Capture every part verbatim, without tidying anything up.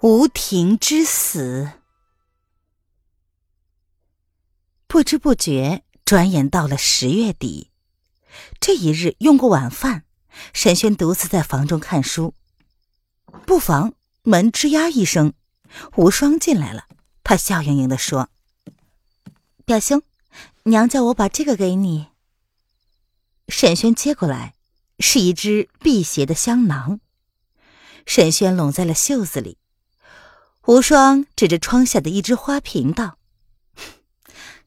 吴婷之死。不知不觉，转眼到了十月底。这一日用过晚饭，沈轩独自在房中看书。不妨门吱呀一声，无双进来了。他笑盈盈地说：“表兄，娘叫我把这个给你。”沈轩接过来，是一只辟邪的香囊。沈轩拢在了袖子里。无双指着窗下的一只花瓶道：“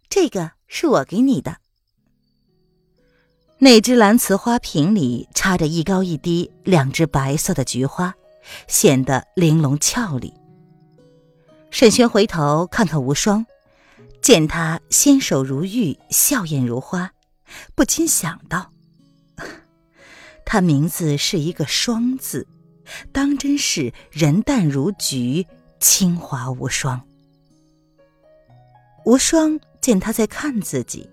这个是我给你的。”那只蓝瓷花瓶里插着一高一低两只白色的菊花，显得玲珑俏丽。沈轩回头看看无双，见他纤手如玉，笑靥如花，不禁想到，他名字是一个双字，当真是人淡如菊，清华无双。无双见他在看自己，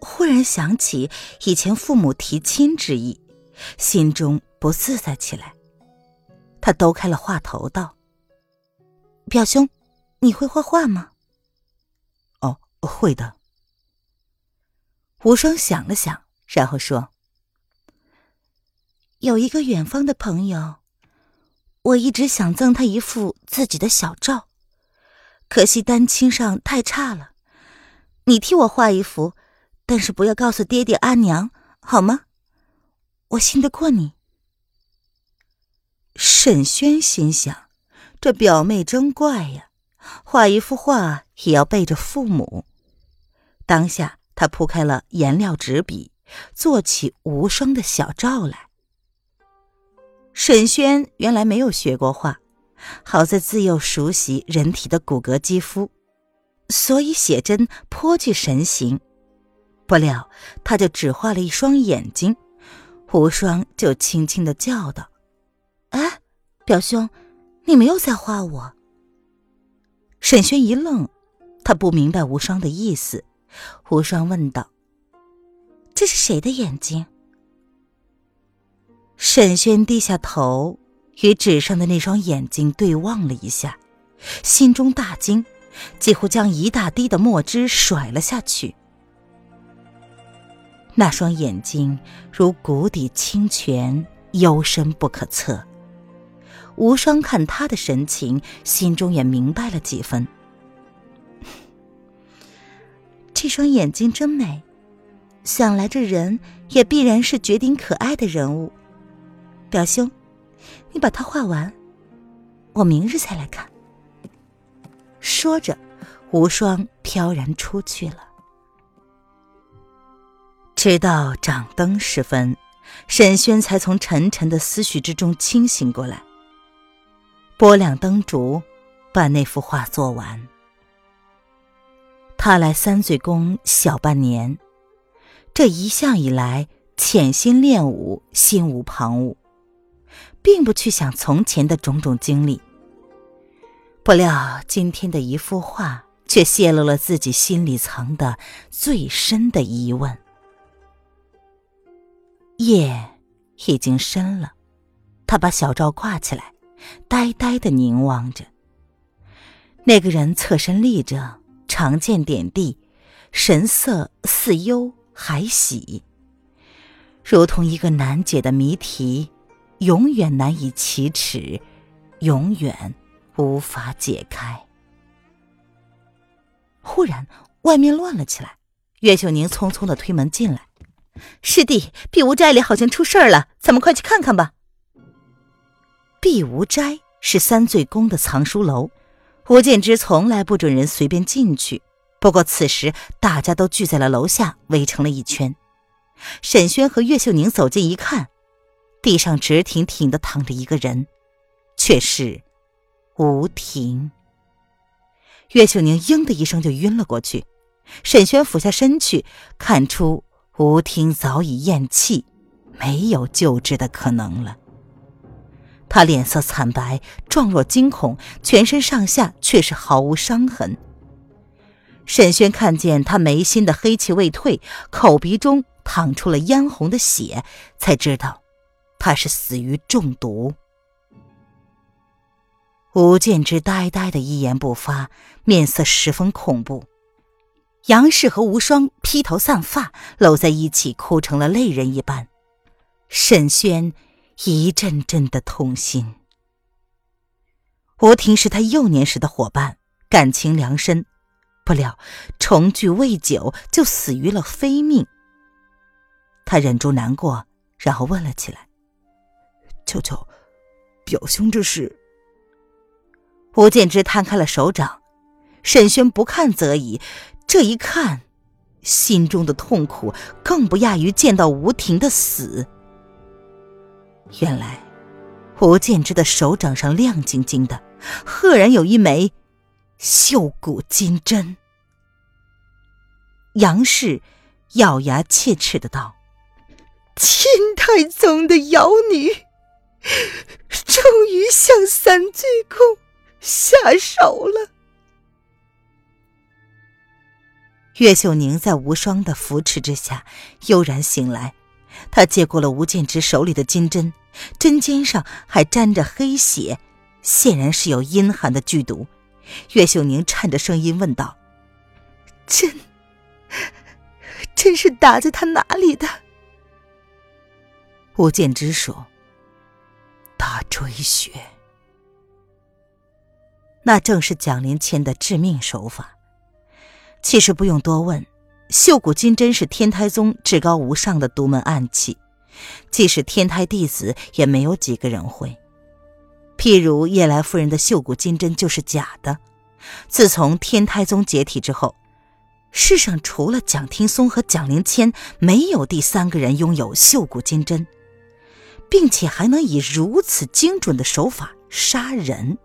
忽然想起以前父母提亲之意，心中不自在起来。他兜开了话头道：“表兄，你会画画吗？”“哦，会的。”无双想了想，然后说：“有一个远方的朋友，我一直想赠他一幅自己的小照，可惜丹青上太差了。你替我画一幅，但是不要告诉爹爹阿娘，好吗？我信得过你。”沈轩心想，这表妹真怪呀，画一幅画也要背着父母。当下他铺开了颜料纸笔，做起无双的小照来。沈轩原来没有学过画，好在自幼熟悉人体的骨骼肌肤，所以写真颇具神形。不料他就只画了一双眼睛，无双就轻轻地叫道：“哎，表兄，你没有在画我。”沈轩一愣，他不明白无双的意思。无双问道：“这是谁的眼睛？”沈轩低下头，与纸上的那双眼睛对望了一下，心中大惊，几乎将一大滴的墨汁甩了下去。那双眼睛如谷底清泉，幽深不可测。无双看他的神情，心中也明白了几分。这双眼睛真美，想来这人也必然是绝顶可爱的人物。表兄，你把它画完，我明日再来看。说着，无双飘然出去了。直到掌灯时分，沈轩才从沉沉的思绪之中清醒过来，拨亮灯烛，把那幅画做完。他来三醉宫小半年，这一向以来潜心练武，心无旁骛，并不去想从前的种种经历。不料今天的一幅画，却泄露了自己心里藏的最深的疑问。夜已经深了，他把小照挂起来，呆呆地凝望着。那个人侧身立着，长剑点地，神色似忧还喜，如同一个难解的谜题，永远难以启齿，永远无法解开。忽然，外面乱了起来，岳秀宁匆匆地推门进来：“师弟，碧无斋里好像出事儿了，咱们快去看看吧。”碧无斋是三醉宫的藏书楼，吴建之从来不准人随便进去。不过此时大家都聚在了楼下，围成了一圈。沈轩和岳秀宁走近一看，地上直挺挺地躺着一个人，却是吴婷。岳秀宁“嘤”的一声就晕了过去。沈轩俯下身去，看出吴婷早已咽气，没有救治的可能了。他脸色惨白，状若惊恐，全身上下却是毫无伤痕。沈轩看见他眉心的黑气未退，口鼻中淌出了嫣红的血，才知道他是死于中毒。吴建之呆呆的一言不发，面色十分恐怖。杨氏和无双披头散发，搂在一起哭成了泪人一般。沈轩一阵阵的痛心。吴婷是他幼年时的伙伴，感情良深，不料重聚未久就死于了非命。他忍住难过，然后问了起来：“舅舅，表兄这是……”吴建之摊开了手掌，沈轩不看则已，这一看，心中的痛苦更不亚于见到吴婷的死。原来吴建之的手掌上亮晶晶的，赫然有一枚绣骨金针。杨氏咬牙切齿的道：“钦太宗的瑶女终于向三鞠躬下手了。”岳秀宁在无双的扶持之下悠然醒来，他接过了吴建之手里的金针，针尖上还沾着黑血，显然是有阴寒的剧毒。岳秀宁颤着声音问道：“针，针是打在他哪里的？”吴建之说：“大椎穴。”那正是蒋林谦的致命手法。其实不用多问，绣骨金针是天台宗至高无上的独门暗器，即使天台弟子也没有几个人会。譬如叶来夫人的绣骨金针就是假的。自从天台宗解体之后，世上除了蒋听松和蒋灵谦，没有第三个人拥有绣骨金针，并且还能以如此精准的手法杀人。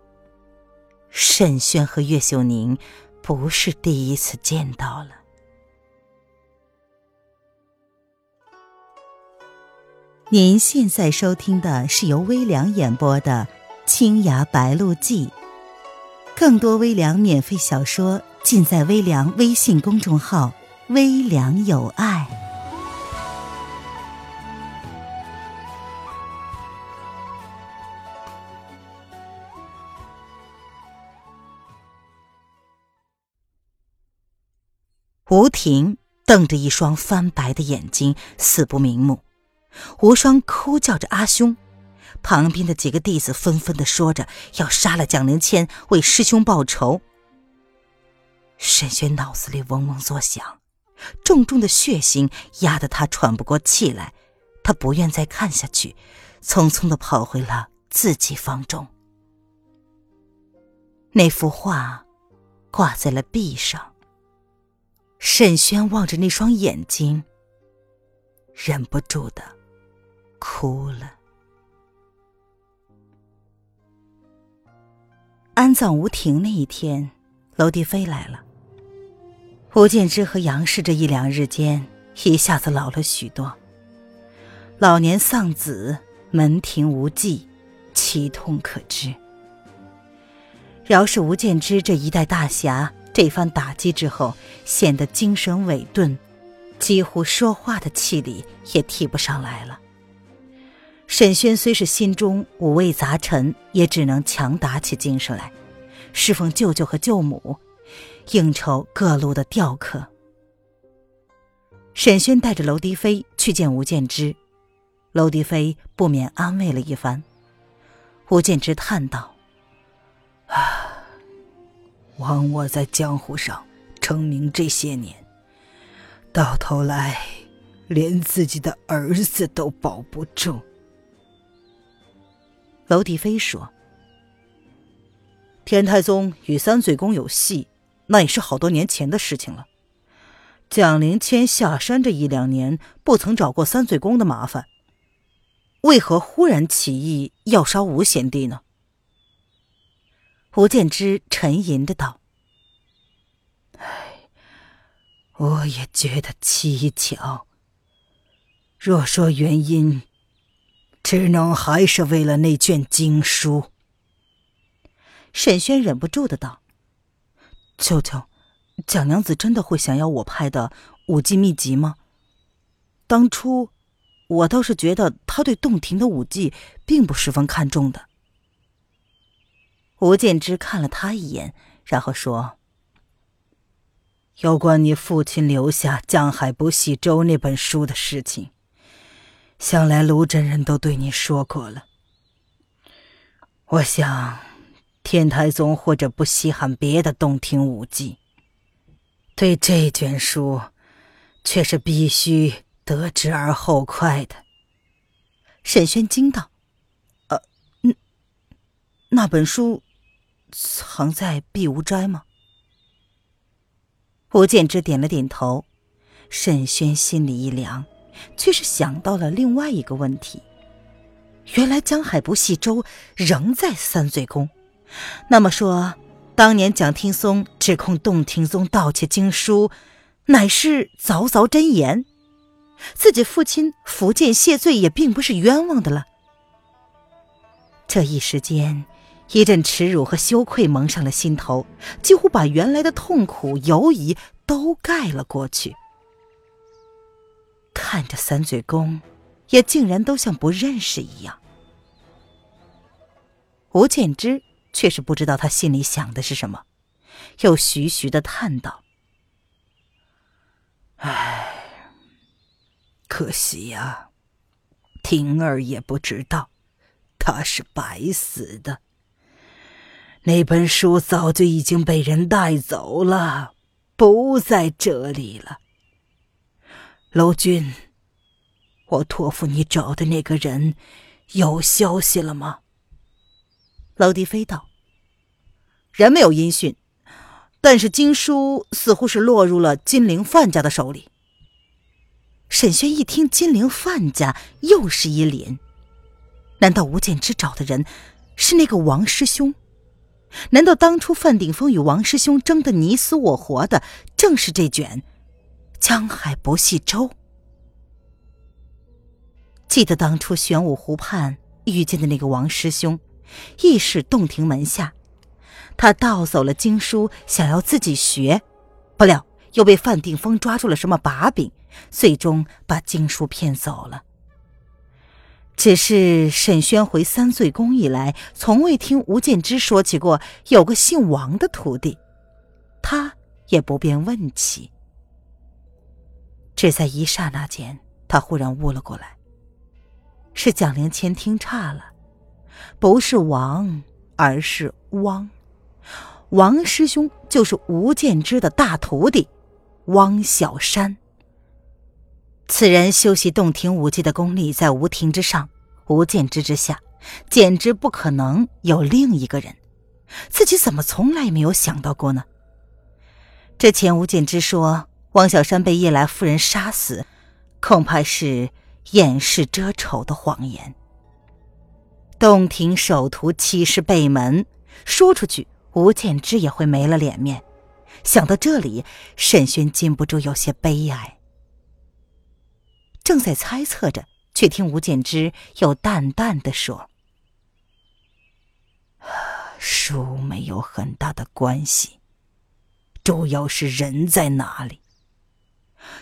沈轩和岳秀宁不是第一次见到了。您现在收听的是由微凉演播的《青崖白鹿记》，更多微凉免费小说尽在微凉微信公众号“微凉有爱”。吴婷瞪着一双翻白的眼睛，死不瞑目。无双哭叫着阿兄，旁边的几个弟子纷纷地说着要杀了蒋灵谦为师兄报仇。沈轩脑子里嗡嗡作响，重重的血腥压得他喘不过气来，他不愿再看下去，匆匆地跑回了自己房中。那幅画挂在了壁上，沈轩望着那双眼睛，忍不住的哭了。安葬吴婷那一天，娄帝妃来了。吴建之和杨氏这一两日间一下子老了许多，老年丧子，门庭无祭，其痛可知。饶是吴建之这一代大侠这番打击之后，显得精神萎顿，几乎说话的气力也提不上来了。沈轩虽是心中五味杂陈，也只能强打起精神来，侍奉舅舅和舅母，应酬各路的吊客。沈轩带着娄迪飞去见吴建之，娄迪飞不免安慰了一番。吴建之叹道：“啊，枉我在江湖上成名这些年，到头来连自己的儿子都保不住。”娄帝妃说：“天太宗与三嘴公有隙，那也是好多年前的事情了。蒋灵谦下山这一两年不曾找过三嘴公的麻烦，为何忽然起意要杀吴贤弟呢？”吴建之沉吟着道：“唉，我也觉得蹊跷。若说原因，只能还是为了那卷经书。沈轩忍不住的道：“舅舅，蒋娘子真的会想要我拍的武技秘籍吗？当初我倒是觉得她对洞庭的武技并不十分看重的。”吴建之看了他一眼，然后说：“有关你父亲留下江海不系舟那本书的事情，想来卢真人都对你说过了。我想天台宗或者不稀罕别的洞庭武技，对这卷书却是必须得之而后快的。”沈轩惊道：“呃，嗯，那本书藏在碧梧斋吗？”吴建之点了点头。沈轩心里一凉，却是想到了另外一个问题，原来江海不系舟仍在三醉宫，那么说当年蒋听松指控洞庭宗盗窃经书，乃是凿凿真言，自己父亲伏剑谢罪也并不是冤枉的了。这一时间一阵耻辱和羞愧蒙上了心头，几乎把原来的痛苦犹疑都盖了过去。看着三嘴公也竟然都像不认识一样。吴建之却是不知道他心里想的是什么，又徐徐地叹道：“唉，可惜呀、啊，婷儿也不知道他是白死的，那本书早就已经被人带走了，不在这里了。楼君，我托付你找的那个人有消息了吗？”楼迪飞道：“人没有音讯，但是经书似乎是落入了金陵范家的手里。”沈轩一听金陵范家，又是一脸。难道吴建之找的人是那个王师兄？难道当初范鼎峰与王师兄争得你死我活的，正是这卷江海不系舟？记得当初玄武湖畔遇见的那个王师兄，亦是洞庭门下，他盗走了经书想要自己学，不料又被范定峰抓住了什么把柄，最终把经书骗走了。只是沈轩回三醉宫以来，从未听吴建之说起过有个姓王的徒弟，他也不便问起。只在一刹那间，他忽然悟了过来，是蒋灵谦听差了，不是王，而是汪。王师兄就是吴建之的大徒弟汪小山，此人修习洞庭武技的功力在吴庭之上，吴建之之下，简直不可能有另一个人。自己怎么从来没有想到过呢？之前吴建之说汪小山被叶来夫人杀死，恐怕是掩饰遮丑的谎言。洞庭首徒欺师背门，说出去吴建之也会没了脸面。想到这里，沈轩禁不住有些悲哀。正在猜测着，却听吴建之又淡淡地说：“书没有很大的关系，主要是人在哪里。”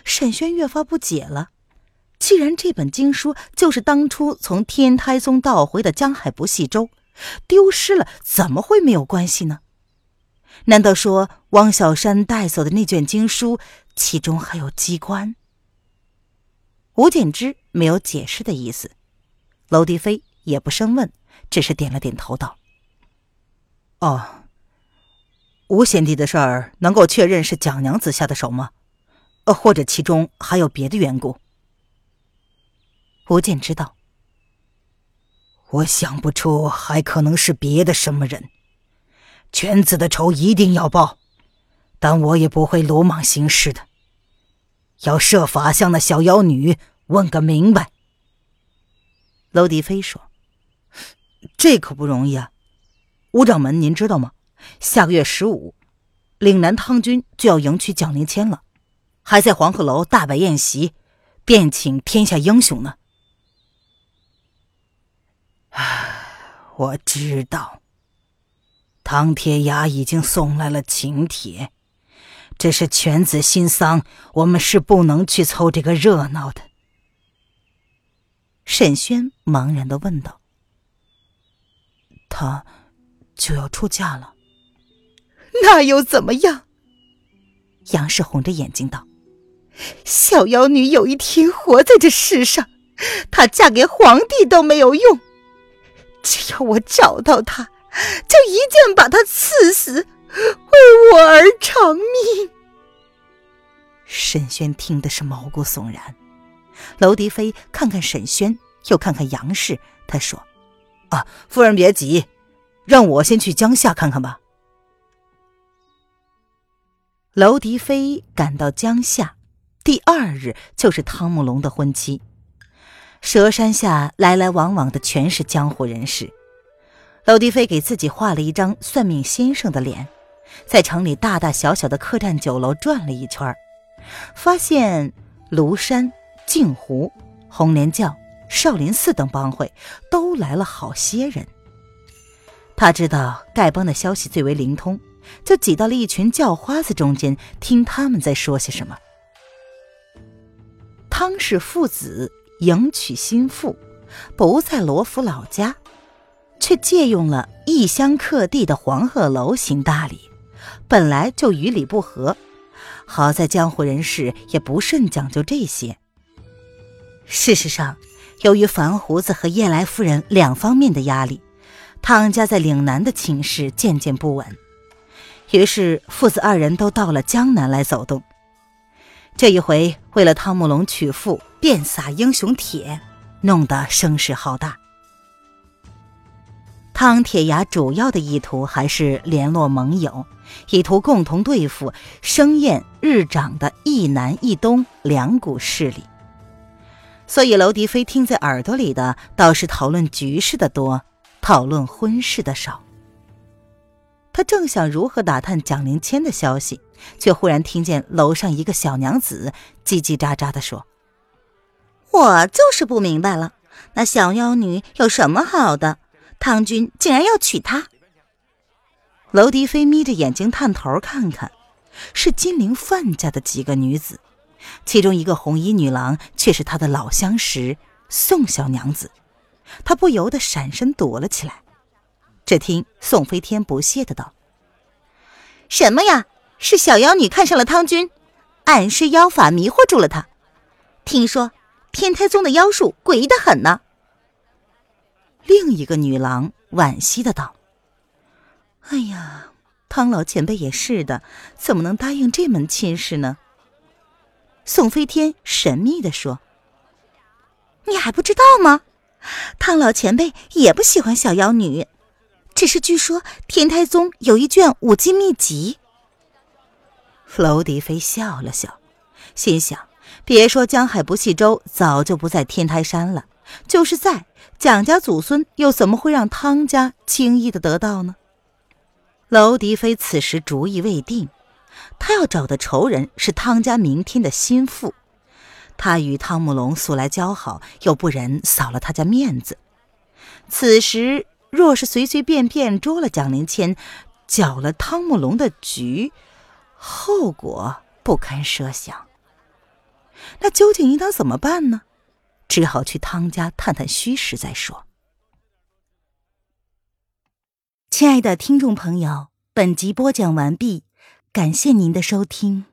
沈轩越发不解了，既然这本经书就是当初从天台宗盗回的江海不系舟，丢失了怎么会没有关系呢？难道说汪小山带走的那卷经书其中还有机关？吴建之没有解释的意思，楼迪飞也不深问，只是点了点头道：“哦，吴贤弟的事儿能够确认是蒋娘子下的手吗？呃，或者其中还有别的缘故？”吴建之道：“我想不出还可能是别的什么人。犬子的仇一定要报，但我也不会鲁莽行事的，要设法向那小妖女问个明白。”楼迪飞说：“这可不容易啊，吴掌门您知道吗？下个月十五岭南汤军就要迎娶蒋灵谦了，还在黄鹤楼大摆宴席，宴请天下英雄呢。我知道唐铁衙已经送来了请帖，这是犬子新丧，我们是不能去凑这个热闹的。沈轩茫然地问道：他就要出嫁了？那又怎么样？杨氏红着眼睛道：小妖女有一天活在这世上，她嫁给皇帝都没有用，只要我找到她，就一剑把她刺死，为我而偿命。沈轩听的是毛骨悚然。娄迪飞看看沈轩，又看看杨氏，他说：啊，夫人别急，让我先去江夏看看吧。娄迪飞赶到江夏，第二日就是汤慕龙的婚期。蛇山下来来往往的全是江湖人士。娄迪飞给自己画了一张算命先生的脸，在城里大大小小的客栈酒楼转了一圈，发现庐山、镜湖、红莲教、少林寺等帮会都来了好些人。他知道丐帮的消息最为灵通，就挤到了一群叫花子中间，听他们在说些什么。汤氏父子迎娶新妇，不在罗府老家，却借用了异乡客地的黄鹤楼行大礼，本来就与理不合，好在江湖人士也不甚讲究这些。事实上，由于樊胡子和叶来夫人两方面的压力，汤家在岭南的情势渐渐不稳，于是父子二人都到了江南来走动。这一回为了汤慕龙娶妇便撒英雄帖，弄得声势浩大。汤铁牙主要的意图还是联络盟友，以图共同对付声焰日长的一南一东两股势力。所以娄迪飞听在耳朵里的倒是讨论局势的多，讨论婚事的少。他正想如何打探蒋灵谦的消息，却忽然听见楼上一个小娘子叽叽喳喳地说：我就是不明白了，那小妖女有什么好的，汤君竟然要娶她。娄迪飞眯着眼睛探头看看，是金陵范家的几个女子，其中一个红衣女郎却是他的老相识宋小娘子，他不由得闪身躲了起来。只听宋飞天不屑的道：什么呀，是小妖女看上了汤君，暗施妖法迷惑住了他，听说天台宗的妖术诡异的很呢。另一个女郎惋惜的道：哎呀，汤老前辈也是的，怎么能答应这门亲事呢？宋飞天神秘地说：你还不知道吗？汤老前辈也不喜欢小妖女，只是据说天台宗有一卷武技秘籍。娄迪飞笑了笑，心想别说江海不系舟早就不在天台山了，就是在蒋家祖孙又怎么会让汤家轻易的得到呢？娄迪飞此时主意未定，他要找的仇人是汤家明天的心腹，他与汤慕龙素来交好，又不忍扫了他家面子，此时若是随随便便捉了蒋灵谦，搅了汤慕龙的局，后果不堪设想。那究竟应当怎么办呢？只好去汤家探探虚实再说。亲爱的听众朋友，本集播讲完毕，感谢您的收听。